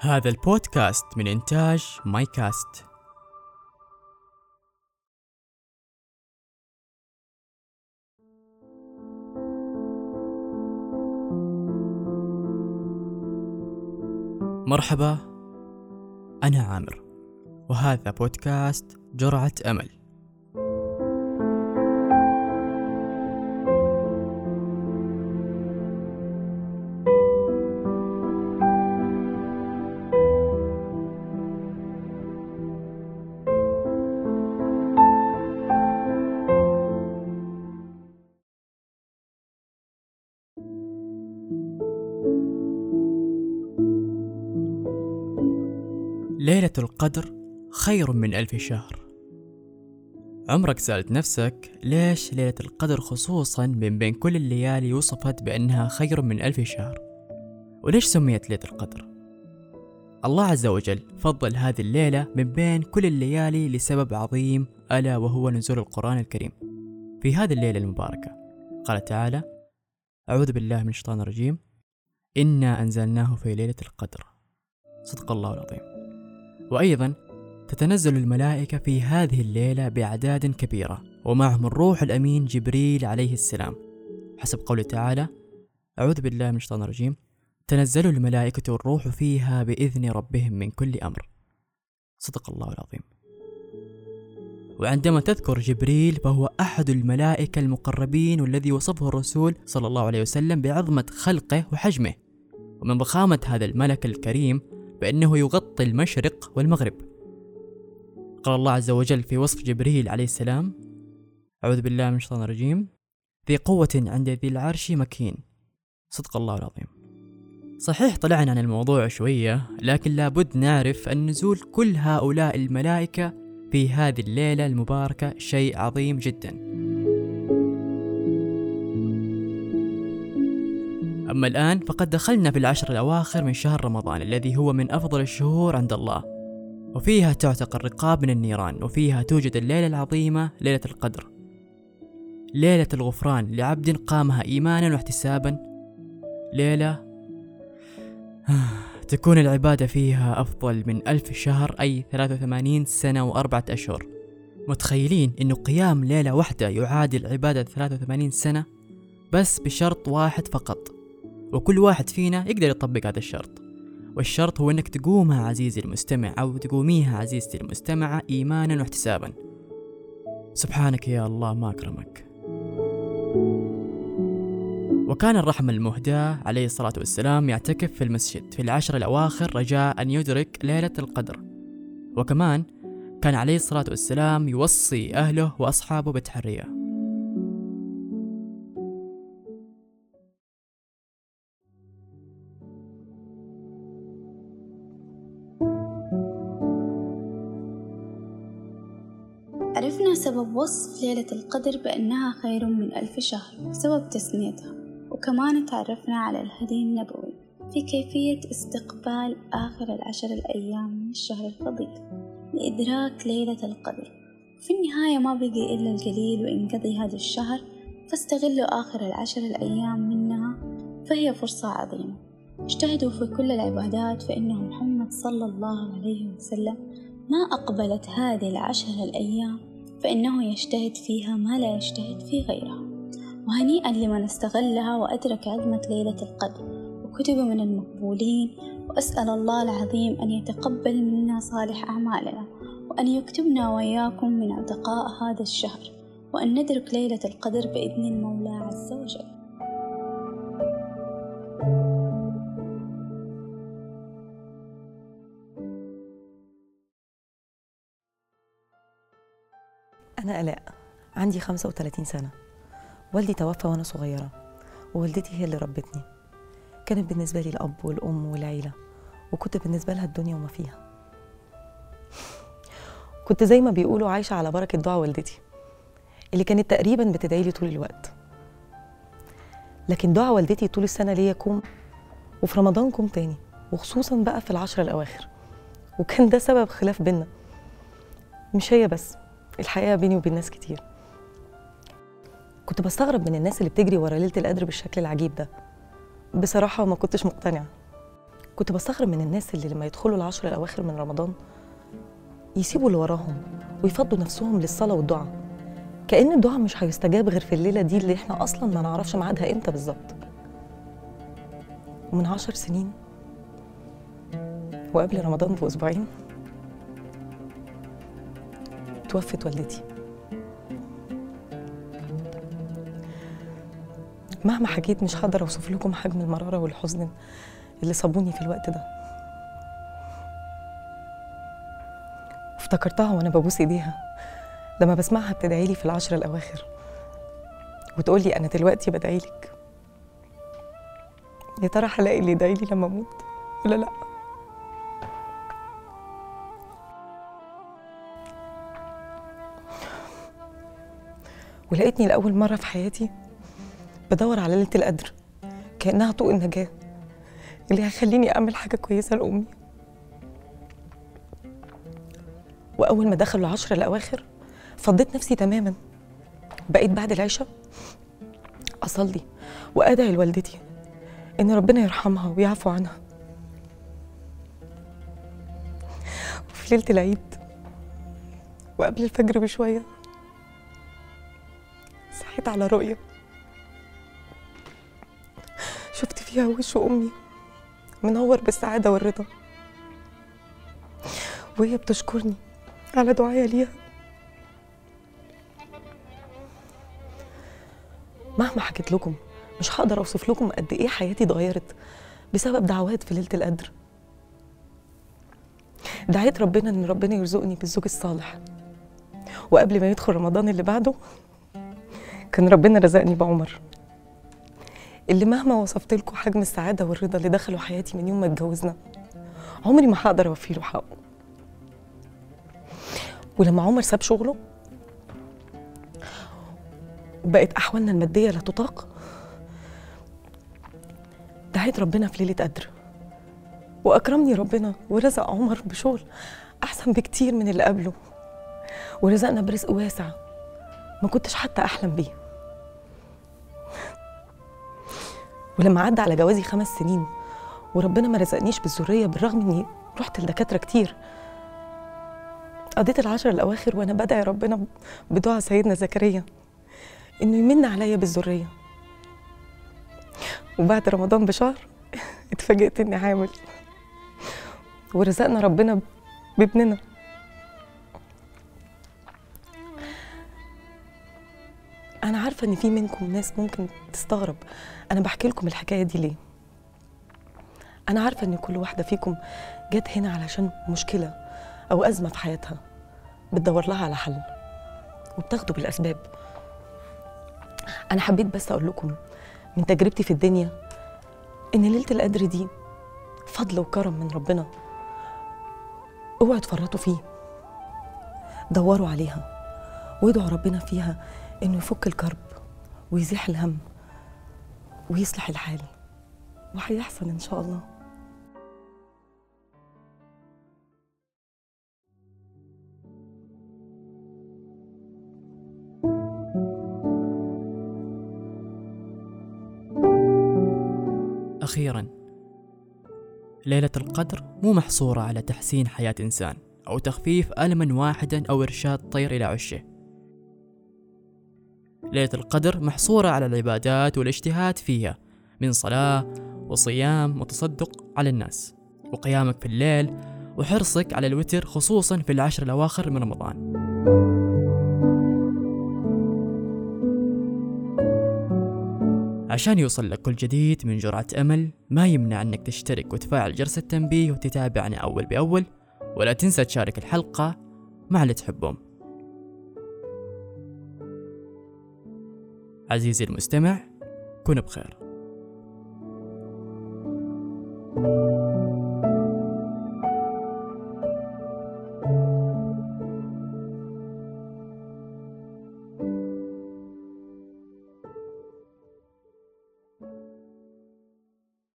هذا البودكاست من إنتاج مايكاست. مرحبا، أنا عامر وهذا بودكاست جرعة أمل. ليلة القدر خير من 1000 شهر. عمرك سألت نفسك ليش ليلة القدر خصوصا من بين كل الليالي وصفت بأنها خير من 1000 شهر؟ وليش سميت ليلة القدر؟ الله عز وجل فضل هذه الليلة من بين كل الليالي لسبب عظيم، ألا وهو نزول القرآن الكريم في هذه الليلة المباركة. قال تعالى: أعوذ بالله من الشيطان الرجيم، إنا أنزلناه في ليلة القدر. صدق الله العظيم. وأيضا تتنزل الملائكة في هذه الليلة بأعداد كبيرة، ومعهم الروح الأمين جبريل عليه السلام، حسب قوله تعالى: أعوذ بالله من الشيطان الرجيم، تنزل الملائكة والروح فيها بإذن ربهم من كل أمر. صدق الله العظيم. وعندما تذكر جبريل فهو أحد الملائكة المقربين، والذي وصفه الرسول صلى الله عليه وسلم بعظمة خلقه وحجمه، ومن ضخامة هذا الملك الكريم بأنه يغطي المشرق والمغرب. قال الله عز وجل في وصف جبريل عليه السلام: أعوذ بالله من الشيطان الرجيم، ذي قوة عند ذي العرش مكين. صدق الله العظيم. صحيح طلعنا عن الموضوع شوية، لكن لابد نعرف أن نزول كل هؤلاء الملائكة في هذه الليلة المباركة شيء عظيم جدا. أما الآن فقد دخلنا في 10 الأواخر من شهر رمضان، الذي هو من أفضل الشهور عند الله، وفيها تعتق الرقاب من النيران، وفيها توجد الليلة العظيمة ليلة القدر، ليلة الغفران لعبد قامها إيمانا واحتسابا، ليلة تكون العبادة فيها أفضل من 1000 شهر، أي 83 سنة و4 أشهر. متخيلين أنه قيام ليلة واحدة يعادل عبادة 83 سنة؟ بس بشرط واحد فقط، وكل واحد فينا يقدر يطبق هذا الشرط، والشرط هو أنك تقومها عزيزي المستمع، أو تقوميها عزيزتي المستمعة، إيمانا واحتسابا. سبحانك يا الله ما أكرمك. وكان الرحمة المهداة عليه الصلاة والسلام يعتكف في المسجد في 10 الأواخر رجاء أن يدرك ليلة القدر. وكمان كان عليه الصلاة والسلام يوصي أهله وأصحابه بالتحرية. عرفنا سبب وصف ليلة القدر بأنها خير من 1000 شهر وسبب تسميتها، وكمان تعرفنا على الهدي النبوي في كيفية استقبال آخر 10 الأيام من الشهر الفضيل لإدراك ليلة القدر. في النهاية ما بقي إلا القليل وإنقضي هذا الشهر، فاستغلوا آخر 10 الأيام منها، فهي فرصة عظيمة. اجتهدوا في كل العبادات، فإنه محمد صلى الله عليه وسلم ما أقبلت هذه 10 الأيام، فإنه يجتهد فيها ما لا يجتهد في غيرها. وهنيئا لمن استغلها وأدرك عظمة ليلة القدر وكتب من المقبولين. وأسأل الله العظيم أن يتقبل منا صالح أعمالنا، وأن يكتبنا وإياكم من عتقاء هذا الشهر، وأن ندرك ليلة القدر بإذن المولى عز وجل. أنا آلاء، عندي 35 سنة. والدي توفى وأنا صغيرة، ووالدتي هي اللي ربتني. كانت بالنسبة لي الأب والأم والعيلة، وكنت بالنسبة لها الدنيا وما فيها. كنت زي ما بيقولوا عايشة على بركة دعاء والدتي، اللي كانت تقريباً بتدعي لي طول الوقت. لكن دعاء والدتي طول السنة ليا كوم، وفي رمضان كوم تاني، وخصوصاً بقى في 10 الأواخر. وكان ده سبب خلاف بينا، مش هي بس، الحقيقة بيني وبين ناس كتير. كنت بستغرب من الناس اللي بتجري ورا ليلة القدر بالشكل العجيب ده، بصراحة ما كنتش مقتنعة. كنت بستغرب من الناس اللي لما يدخلوا العشر الأواخر من رمضان يسيبوا اللي وراهم ويفضوا نفسهم للصلاة والدعاء، كأن الدعاء مش هيستجاب غير في الليلة دي اللي احنا أصلاً ما نعرفش ميعادها إمتى بالظبط. ومن 10 سنين وقبل رمضان ب2 أسبوع توفت والدتي. مهما حكيت مش هقدر اوصف لكم حجم المرارة والحزن اللي صابوني في الوقت ده. افتكرتها وانا ببوس ايديها لما بسمعها بتدعيلي في 10 الأواخر وتقولي انا دلوقتي بدعيلك. يا ترى هلاقي اللي يدعيلي لما اموت ولا لا؟ ولقيتني لأول مرة في حياتي بدور على ليلة القدر كأنها طوق النجاة اللي هيخليني أعمل حاجة كويسة لأمي. وأول ما دخلوا 10 الأواخر فضيت نفسي تماماً، بقيت بعد العشاء أصلي وأدعي لوالدتي إن ربنا يرحمها ويعفو عنها. وفي ليلة العيد وقبل الفجر بشوية صحيت على رؤية شفت فيها وش أمي منور بالسعادة والرضا وهي بتشكرني على دعايا ليها. مهما حكيت لكم مش هقدر أوصف لكم قد إيه حياتي اتغيرت بسبب دعوات في ليلة القدر. دعيت ربنا إن ربنا يرزقني بالزوج الصالح، وقبل ما يدخل رمضان اللي بعده كان ربنا رزقني بعمر اللي مهما وصفت لكم حجم السعاده والرضا اللي دخلوا حياتي من يوم ما اتجوزنا عمري ما هقدر اوفي له حقه. ولما عمر ساب شغله وبقت احوالنا الماديه لا تطاق دعيت ربنا في ليله قدر واكرمني ربنا ورزق عمر بشغل احسن بكتير من اللي قبله ورزقنا برزق واسع ما كنتش حتى أحلم بيه. ولما عدى على جوازي 5 سنين وربنا ما رزقنيش بالذرية بالرغم إني رحت لدكاترة كتير، قضيت 10 الأواخر وأنا بدعي ربنا بدعاء سيدنا زكريا إنه يمن عليا بالذرية. وبعد رمضان بشهر اتفاجئت إني حامل ورزقنا ربنا بابننا. أنا عارفة إن في منكم ناس ممكن تستغرب أنا بحكي لكم الحكاية دي ليه. أنا عارفة إن كل واحدة فيكم جت هنا علشان مشكلة أو أزمة في حياتها بتدور لها على حل وبتاخده بالأسباب. أنا حبيت بس أقول لكم من تجربتي في الدنيا إن ليلة القدر دي فضل وكرم من ربنا، اوعوا تفرطوا فيه، دوروا عليها وادعوا ربنا فيها إنه يفك الكرب ويزيح الهم ويصلح الحال، وهيحصل إن شاء الله. أخيراً، ليلة القدر مو محصورة على تحسين حياة إنسان أو تخفيف ألماً واحداً أو إرشاد طير إلى عشه. ليلة القدر محصورة على العبادات والاجتهاد فيها من صلاة وصيام وتصدق على الناس وقيامك في الليل وحرصك على الوتر خصوصا في 10 الأواخر من رمضان. عشان يوصل لك كل جديد من جرعة أمل، ما يمنع أنك تشترك وتفعل جرس التنبيه وتتابعنا أول بأول، ولا تنسى تشارك الحلقة مع اللي تحبهم. عزيزي المستمع، كن بخير.